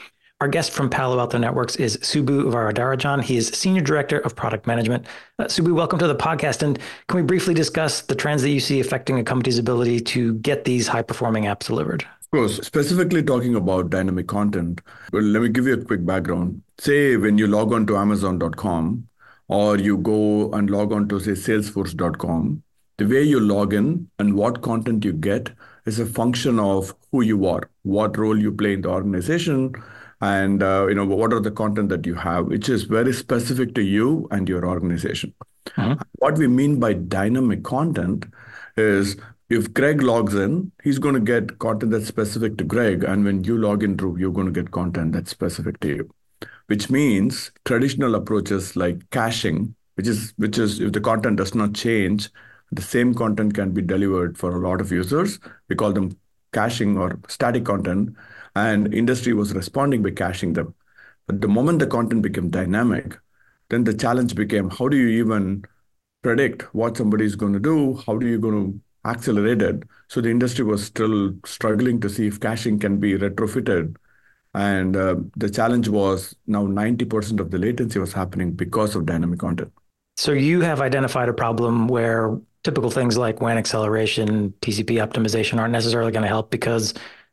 Our guest from Palo Alto Networks is Subbu Varadarajan. He is Senior Director of Product Management. Uh, Subbu, welcome to the podcast. And can we briefly discuss the trends that you see affecting a company's ability to get these high-performing apps delivered? Of course. Specifically talking about dynamic content, well, let me give you a quick background. Say when you log on to Amazon dot com or you go and log on to, say, Salesforce dot com, the way you log in and what content you get is a function of who you are, what role you play in the organization, and uh, you know, what are the content that you have, which is very specific to you and your organization. Mm-hmm. What we mean by dynamic content is if Greg logs in, he's going to get content that's specific to Greg. And when you log in, Drew, you're going to get content that's specific to you, which means traditional approaches like caching, which is which is if the content does not change, the same content can be delivered for a lot of users. We call them caching or static content, and industry was responding by caching them. But the moment the content became dynamic, then the challenge became, how do you even predict what somebody is going to do? How do you going to accelerate it? So the industry was still struggling to see if caching can be retrofitted. And uh, the challenge was now ninety percent of the latency was happening because of dynamic content. So you have identified a problem where typical things like W A N acceleration, T C P optimization aren't necessarily going to help because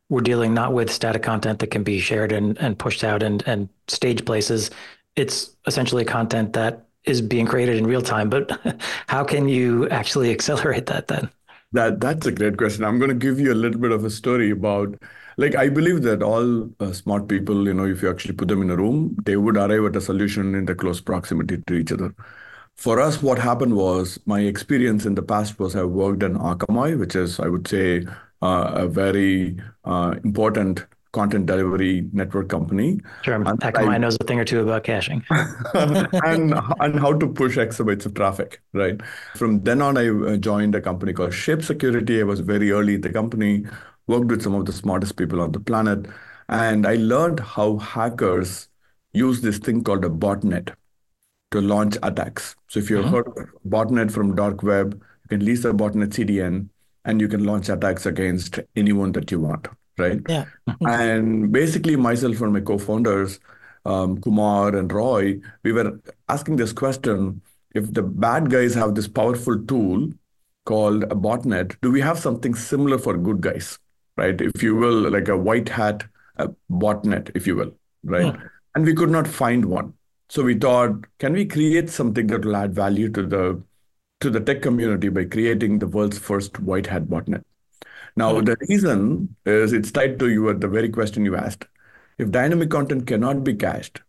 we're dealing not with static content that can be shared and, and pushed out and, and stage places. It's essentially content that is being created in real time. But how can you actually accelerate that then? That That's a great question. I'm going to give you a little bit of a story about, like, I believe that all uh, smart people, you know, if you actually put them in a room, they would arrive at a solution in the close proximity to each other. For us, what happened was, my experience in the past was I worked in Akamai, which is, I would say, uh, a very uh, important content delivery network company. Sure, and Akamai I, knows a thing or two about caching. and, and how to push exabytes of traffic, right? From then on, I joined a company called Shape Security. I was very early in the company, worked with some of the smartest people on the planet, and I learned how hackers use this thing called a botnet to launch attacks. So if you've mm-hmm. heard of botnet from dark web, you can lease a botnet C D N and you can launch attacks against anyone that you want, right? Yeah. And basically myself and my co-founders, um, Kumar and Roy, we were asking this question, if the bad guys have this powerful tool called a botnet, do we have something similar for good guys, right? If you will, like a white hat a botnet, if you will, right? Mm. And we could not find one. So we thought, can we create something that will add value to the to the tech community by creating the world's first white hat botnet? Now, mm-hmm. the reason is it's tied to you at the very question you asked. If dynamic content cannot be cached,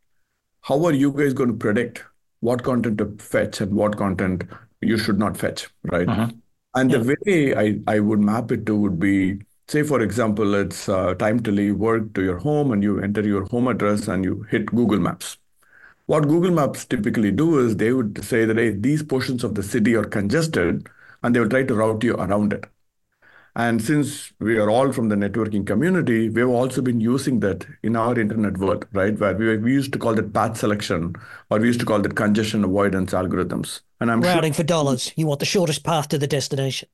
how are you guys going to predict what content to fetch and what content you should not fetch, right? Uh-huh. And yeah. the way I, I would map it to would be, say, for example, it's uh, time to leave work to your home and you enter your home address and you hit Google Maps. what Google Maps typically do is they would say that, hey, these portions of the city are congested, and they will try to route you around it. And since we are all from the networking community, we've also been using that in our internet world, right? Where we, we used to call that path selection, or we used to call that congestion avoidance algorithms. And I'm routing sure- for dollars. You want the shortest path to the destination.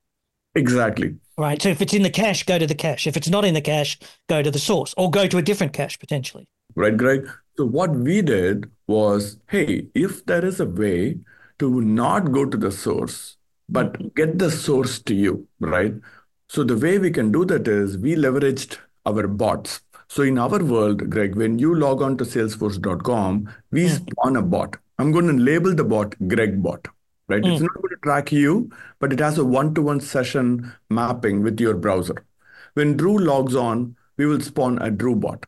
Exactly. Right. So if it's in the cache, go to the cache. If it's not in the cache, go to the source or go to a different cache potentially. Right, Greg. So what we did was, hey, if there is a way to not go to the source, but get the source to you, right? So the way we can do that is we leveraged our bots. So in our world, Greg, when you log on to salesforce dot com, we mm. spawn a bot. I'm going to label the bot Greg bot, right? Mm. It's not going to track you, but it has a one-to-one session mapping with your browser. When Drew logs on, we will spawn a Drew bot.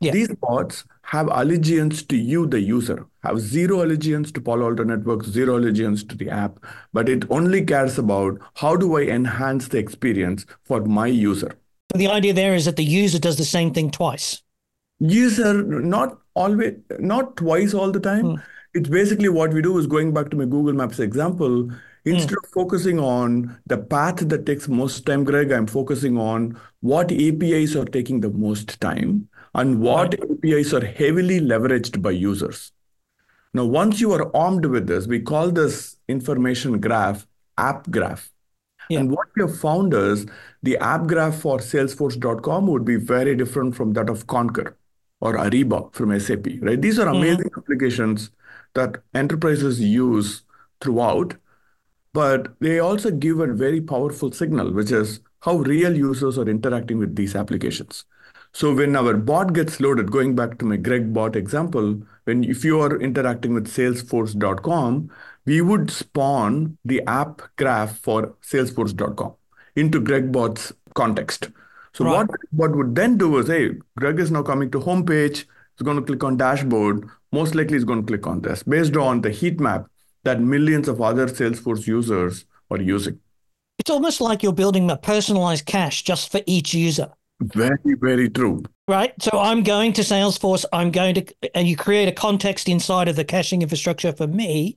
Yeah. These bots have allegiance to you, the user, have zero allegiance to Palo Alto Networks, zero allegiance to the app, but it only cares about how do I enhance the experience for my user. So the idea there is that the user does the same thing twice. User, not always, not twice all the time. Mm. It's basically what we do is going back to my Google Maps example, instead mm. of focusing on the path that takes most time, Greg, I'm focusing on what A P Is are taking the most time. And what A P Is are heavily leveraged by users. Now, once you are armed with this, we call this information graph, app graph. Yeah. And what we have found is the app graph for salesforce dot com would be very different from that of Concur or Ariba from S A P, right? These are amazing yeah. applications that enterprises use throughout, but they also give a very powerful signal, which is how real users are interacting with these applications. So when our bot gets loaded, going back to my Greg bot example, when if you are interacting with salesforce dot com, we would spawn the app graph for salesforce dot com into Greg bot's context. So right. what what would then do is, hey, Greg is now coming to homepage. It's going to click on dashboard. Most likely, it's going to click on this based on the heat map that millions of other Salesforce users are using. It's almost like you're building a personalized cache just for each user. Very, very true. Right. So I'm going to Salesforce. I'm going to, and you create a context inside of the caching infrastructure for me.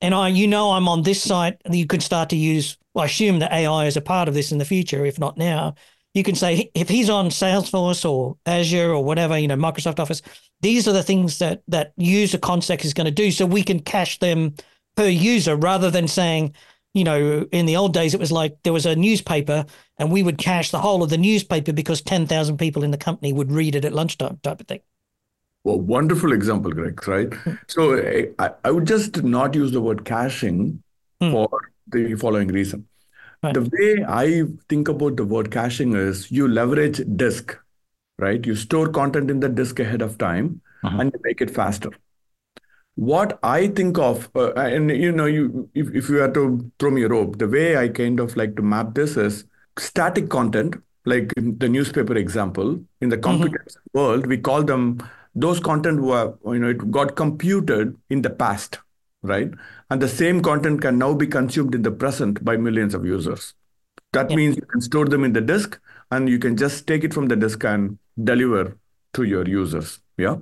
And I, you know, I'm on this site and you could start to use, well, I assume that A I is a part of this in the future. If not now, you can say, if he's on Salesforce or Azure or whatever, you know, Microsoft Office, these are the things that, that user context is going to do. So we can cache them per user rather than saying, you know, in the old days, it was like there was a newspaper and we would cache the whole of the newspaper because ten thousand people in the company would read it at lunchtime type of thing. Well, wonderful example, Greg, right? So I, I would just not use the word caching mm. for the following reason. Right. The way I think about the word caching is you leverage disk, right? You store content in the disk ahead of time uh-huh. and you make it faster. What I think of, uh, and you know, you if, if you had to throw me a rope, the way I kind of like to map this is static content, like in the newspaper example, in the computers mm-hmm. world, we call them, those content were, you know, it got computed in the past, right? And the same content can now be consumed in the present by millions of users. That yeah. means you can store them in the disk and you can just take it from the disk and deliver to your users, yeah?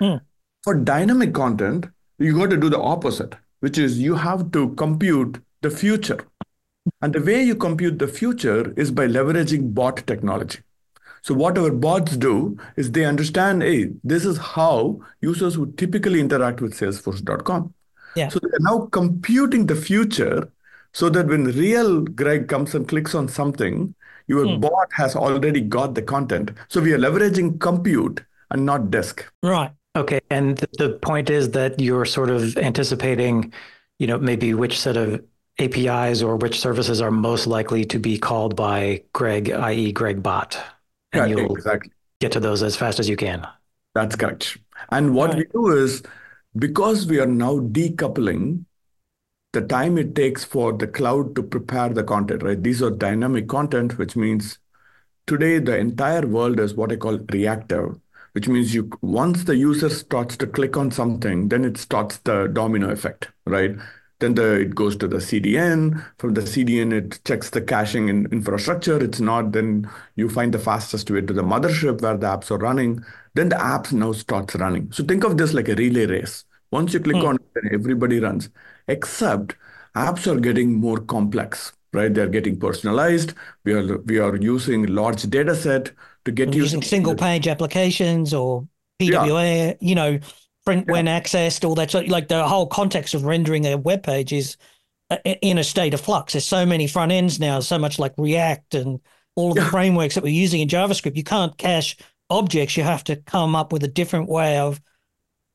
Mm. For dynamic content, you got to do the opposite, which is you have to compute the future. And the way you compute the future is by leveraging bot technology. So what our bots do is they understand, hey, this is how users would typically interact with salesforce dot com. Yeah. So they're now computing the future so that when real Greg comes and clicks on something, your mm. bot has already got the content. So we are leveraging compute and not disk. Right. Okay. And the point is that you're sort of anticipating, you know, maybe which set of A P Is or which services are most likely to be called by Greg, that is. Greg bot. And yeah, you'll exactly. get to those as fast as you can. That's correct. And what right. we do is, because we are now decoupling the time it takes for the cloud to prepare the content, right? These are dynamic content, which means today the entire world is what I call reactive, which means you once the user starts to click on something, then it starts the domino effect, right? Then the, it goes to the C D N. From the C D N, it checks the caching in infrastructure. It's not, then you find the fastest way to the mothership where the apps are running. Then the apps now starts running. So think of this like a relay race. Once you click hmm. on it, then everybody runs, except apps are getting more complex, right? They're getting personalized. We are we are using large data set to get you using single page applications or P W A, yeah. you know, print yeah. when accessed, all that. So like the whole context of rendering a web page is in a state of flux. There's so many front ends now, so much like React and all of yeah. the frameworks that we're using in JavaScript. You can't cache objects. You have to come up with a different way of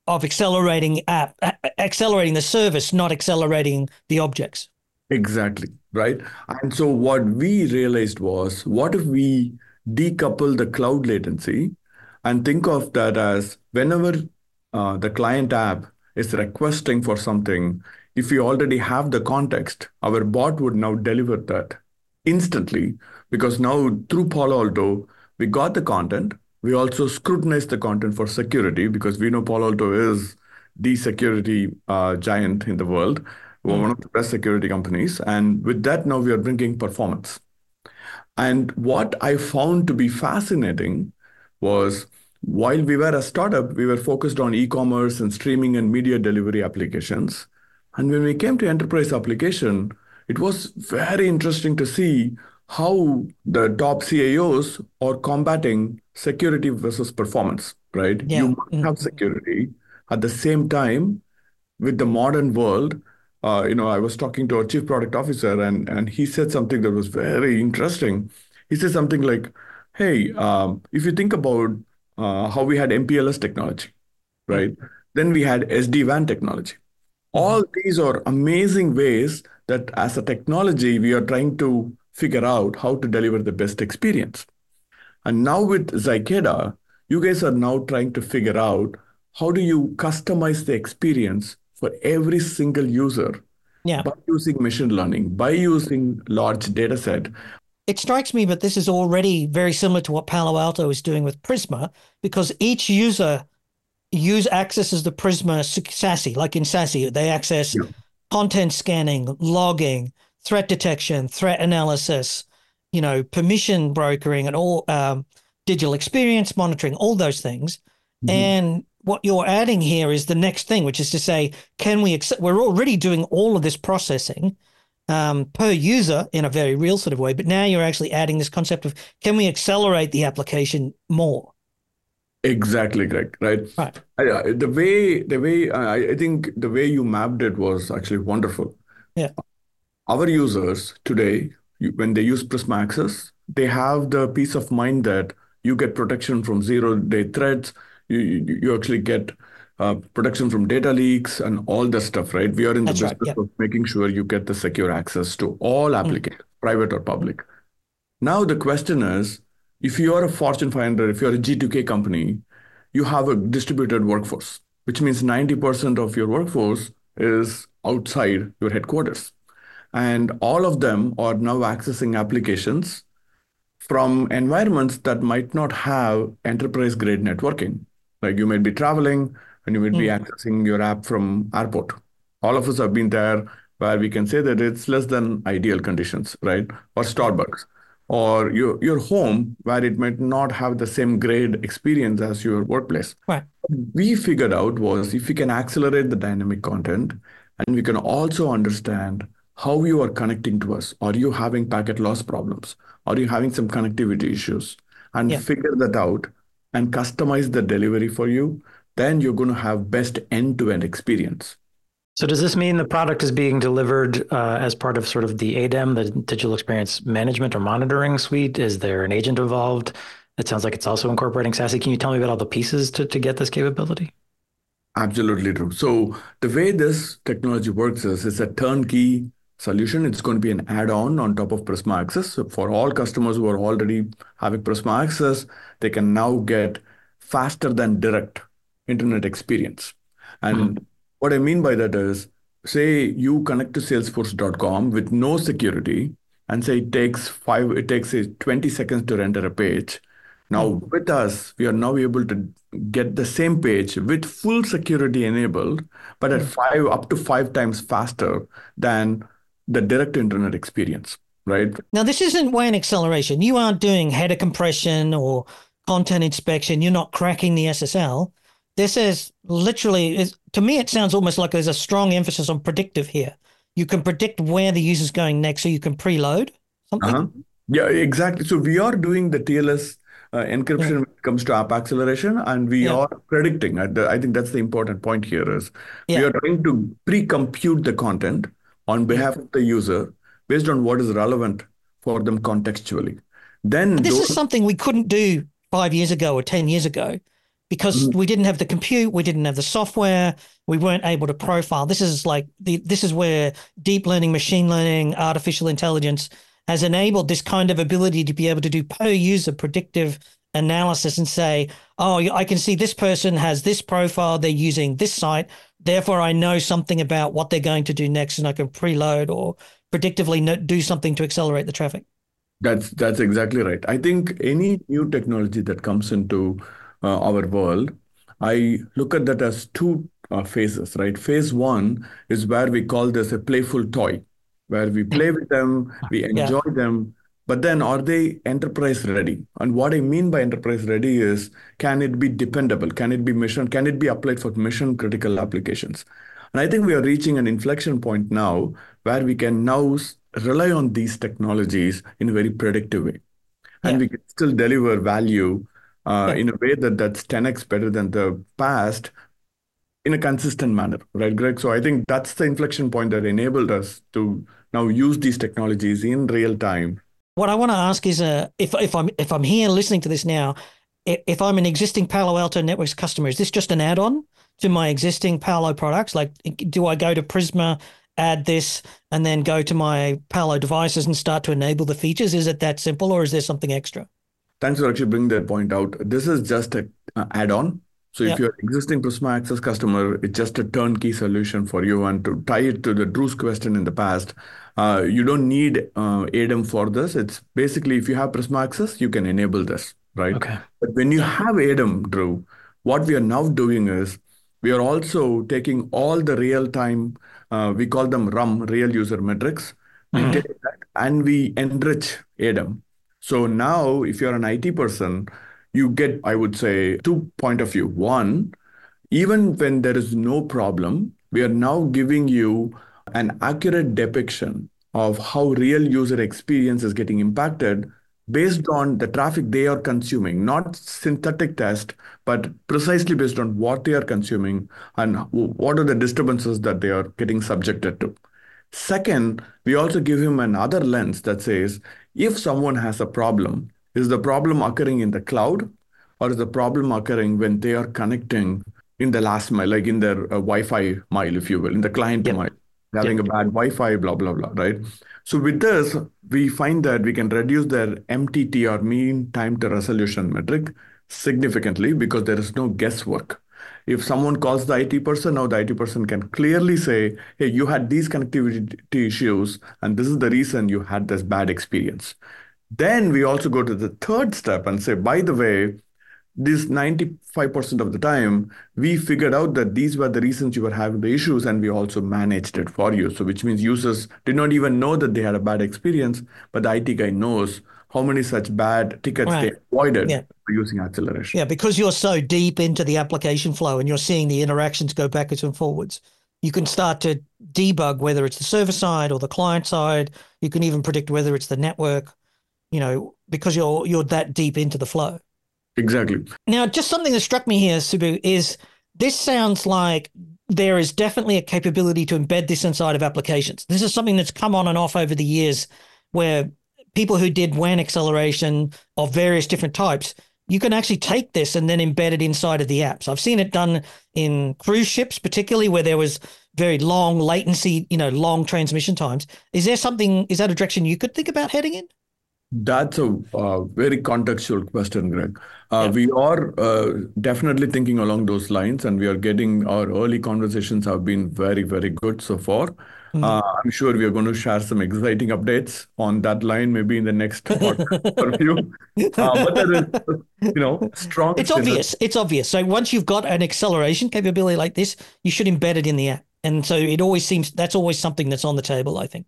of accelerating app, accelerating the service, not accelerating the objects. Exactly, right? And so what we realized was, what if we decouple the cloud latency and think of that as whenever uh, the client app is requesting for something, if we already have the context, our bot would now deliver that instantly, because now through Palo Alto, we got the content. We also scrutinize the content for security, because we know Palo Alto is the security uh, giant in the world. We're one of the best security companies. And with that, now we are bringing performance. And what I found to be fascinating was, while we were a startup, we were focused on e-commerce and streaming and media delivery applications. And when we came to enterprise application, it was very interesting to see how the top C I Os are combating security versus performance, right? Yeah. You must have security. At the same time, with the modern world, uh, you know, I was talking to our chief product officer, and, and he said something that was very interesting. He said something like, hey, um, if you think about uh, how we had M P L S technology, right? Mm-hmm. Then we had S D WAN technology. All these are amazing ways that as a technology, we are trying to figure out how to deliver the best experience. And now with Zykeda, you guys are now trying to figure out how do you customize the experience for every single user yeah. by using machine learning, by using large data set. It strikes me that this is already very similar to what Palo Alto is doing with Prisma, because each user use accesses the Prisma SASE, like in SASE, they access yeah. content scanning, logging, threat detection, threat analysis, you know, permission brokering and all um, digital experience monitoring, all those things. Mm-hmm. And what you're adding here is the next thing, which is to say, can we, ex- we're already doing all of this processing um, per user in a very real sort of way, but now you're actually adding this concept of, can we accelerate the application more? Exactly, Greg. Right. right. I, the way the way I, I think the way you mapped it was actually wonderful. Yeah. Our users today, when they use Prisma Access, they have the peace of mind that you get protection from zero-day threats. You you actually get uh, protection from data leaks and all that stuff. Right. We are in That's the business right, yeah. of making sure you get the secure access to all applications, mm. private or public. Now the question is, if you are a Fortune five hundred, if you're a G two K company, you have a distributed workforce, which means ninety percent of your workforce is outside your headquarters. And all of them are now accessing applications from environments that might not have enterprise-grade networking. Like you might be traveling and you might mm. be accessing your app from airport. All of us have been there where we can say that it's less than ideal conditions, right? Or Starbucks. Or your, your home, where it might not have the same grade experience as your workplace. Right. What we figured out was, if we can accelerate the dynamic content, and we can also understand how you are connecting to us. Are you having packet loss problems? Are you having some connectivity issues? And yeah. figure that out and customize the delivery for you. Then you're going to have best end-to-end experience. So does this mean the product is being delivered uh, as part of sort of the A D E M, the Digital Experience Management or Monitoring Suite? Is there an agent involved? It sounds like it's also incorporating SASE. Can you tell me about all the pieces to, to get this capability? Absolutely true. So the way this technology works is it's a turnkey solution. It's going to be an add-on on top of Prisma Access. So for all customers who are already having Prisma Access, they can now get faster than direct internet experience. And mm-hmm. what I mean by that is, say you connect to salesforce dot com with no security and say it takes five, it takes say, twenty seconds to render a page. Now with us, we are now able to get the same page with full security enabled, but at five, up to five times faster than the direct internet experience, right? Now this isn't W A N acceleration. You aren't doing header compression or content inspection. You're not cracking the S S L. This is literally, is, to me, it sounds almost like there's a strong emphasis on predictive here. You can predict where the user's going next, so you can preload something. Uh-huh. Yeah, exactly. So we are doing the T L S uh, encryption yeah. when it comes to app acceleration, and we yeah. are predicting. I, I think that's the important point here is yeah. we are trying to pre-compute the content on behalf of the user based on what is relevant for them contextually. Then and this those... is something we couldn't do five years ago or ten years ago because mm-hmm. we didn't have the compute, we didn't have the software, we weren't able to profile. This is like the, this is where deep learning, machine learning, artificial intelligence has enabled this kind of ability to be able to do per user predictive analysis and say, oh, I can see this person has this profile, they're using this site, therefore I know something about what they're going to do next and I can preload or predictively do something to accelerate the traffic. That's that's exactly right. I think any new technology that comes into uh, our world, I look at that as two uh, phases, right? Phase one is where we call this a playful toy, where we play with them, we enjoy yeah. them, but then are they enterprise ready? And what I mean by enterprise ready is, can it be dependable? Can it be mission? Can it be applied for mission critical applications? And I think we are reaching an inflection point now where we can now rely on these technologies in a very predictive way. And yeah. we can still deliver value uh, yeah. in a way that that's ten x better than the past in a consistent manner, right, Greg? So I think that's the inflection point that enabled us to now use these technologies in real time. What I want to ask is, uh, if, if, I'm, if I'm here listening to this now, if I'm an existing Palo Alto Networks customer, is this just an add-on to my existing Palo products? Like, do I go to Prisma, add this, and then go to my Palo devices and start to enable the features? Is it that simple, or is there something extra? Thanks for actually bringing that point out. This is just an uh, add-on. So yep. if you're an existing Prisma Access customer, it's just a turnkey solution for you. And to tie it to the Drew's question in the past, uh, you don't need uh, A D E M for this. It's basically, if you have Prisma Access, you can enable this, right? Okay. But when you have A D E M, Drew, what we are now doing is we are also taking all the real-time, uh, we call them R U M, real user metrics, mm-hmm. we take that and we enrich A D E M. So now if you're an I T person, you get, I would say, two points of view. One, even when there is no problem, we are now giving you an accurate depiction of how real user experience is getting impacted based on the traffic they are consuming, not synthetic test, but precisely based on what they are consuming and what are the disturbances that they are getting subjected to. Second, we also give him another lens that says, if someone has a problem, is the problem occurring in the cloud, or is the problem occurring when they are connecting in the last mile, like in their uh, Wi-Fi mile, if you will, in the client yep. mile, having yep. a bad Wi-Fi, blah, blah, blah, right? So with this, we find that we can reduce their M T T, or mean time to resolution metric, significantly because there is no guesswork. If someone calls the I T person, now the I T person can clearly say, hey, you had these connectivity issues, and this is the reason you had this bad experience. Then we also go to the third step and say, by the way, this ninety-five percent of the time, we figured out that these were the reasons you were having the issues, and we also managed it for you. So which means users did not even know that they had a bad experience, but the I T guy knows how many such bad tickets right. they avoided yeah. using acceleration. Yeah, because you're so deep into the application flow and you're seeing the interactions go backwards and forwards, you can start to debug whether it's the server side or the client side. You can even predict whether it's the network, you know, because you're you're that deep into the flow. Exactly. Now, just something that struck me here, Subbu, is this sounds like there is definitely a capability to embed this inside of applications. This is something that's come on and off over the years where people who did W A N acceleration of various different types, you can actually take this and then embed it inside of the apps. I've seen it done in cruise ships, particularly where there was very long latency, you know, long transmission times. Is there something, is that a direction you could think about heading in? That's a uh, very contextual question, Greg. Uh, yeah. We are uh, definitely thinking along those lines, and we are getting our early conversations have been very, very good so far. Mm-hmm. Uh, I'm sure we are going to share some exciting updates on that line, maybe in the next podcast review. Uh, but there is, you know, strong. It's obvious. It's obvious. So once you've got an acceleration capability like this, you should embed it in the app, and so it always seems that's always something that's on the table, I think.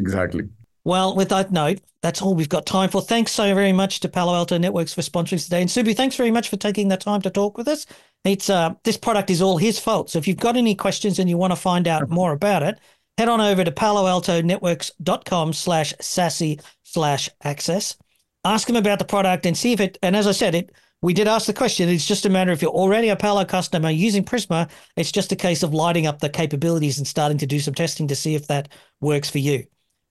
Exactly. Well, with that note, that's all we've got time for. Thanks so very much to Palo Alto Networks for sponsoring today. And Subi, thanks very much for taking the time to talk with us. It's uh, this product is all his fault. So if you've got any questions and you want to find out more about it, head on over to palo alto networks dot com slash S A S E slash access. Ask him about the product and see if it, and as I said, it we did ask the question. It's just a matter if you're already a Palo customer using Prisma, it's just a case of lighting up the capabilities and starting to do some testing to see if that works for you.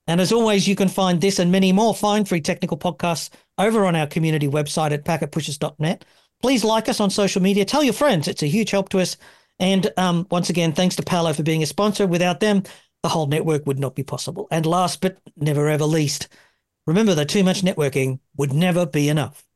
And as always, you can find this and many more fine free technical podcasts over on our community website at packet pushers dot net. Please like us on social media. Tell your friends. It's a huge help to us. And um, once again, thanks to Palo for being a sponsor. Without them, the whole network would not be possible. And last but never ever least, remember that too much networking would never be enough.